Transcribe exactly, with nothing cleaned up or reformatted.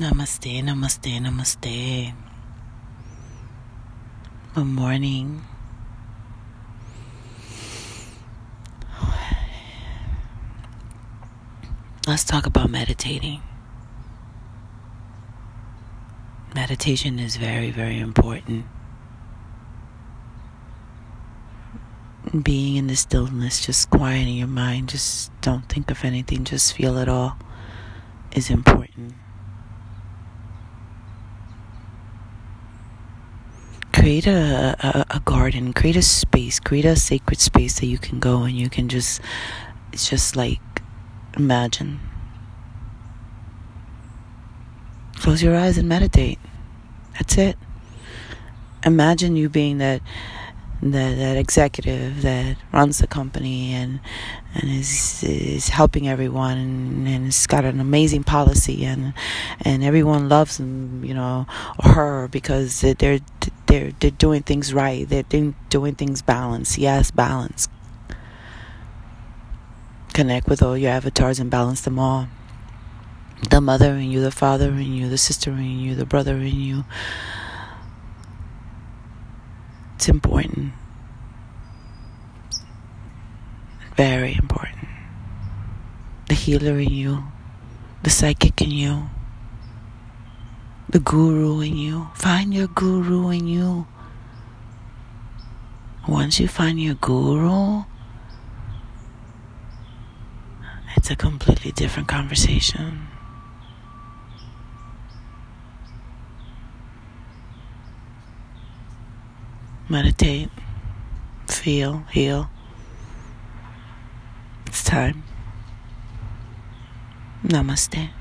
Namaste, namaste, namaste. Good morning. Let's talk about meditating. Meditation is very, very important. Being in the stillness, just quieting your mind, just don't think of anything, just feel it all is important. Create a, a, a garden, create a space, create a sacred space that you can go and you can just, it's just like, imagine. Close your eyes and meditate. That's it. Imagine you being that that, that executive that runs the company and and is is helping everyone and, and has got an amazing policy and and everyone loves him, you know, or her because they're They're, they're doing things right. They're doing, doing things balanced. Yes, balance. Connect with all your avatars and balance them all. The mother in you, the father in you, the sister in you, the brother in you. It's important. Very important. The healer in you. The psychic in you. The guru in you. Find your guru in you. Once you find your guru, it's a completely different conversation. Meditate. Feel. Heal. It's time. Namaste.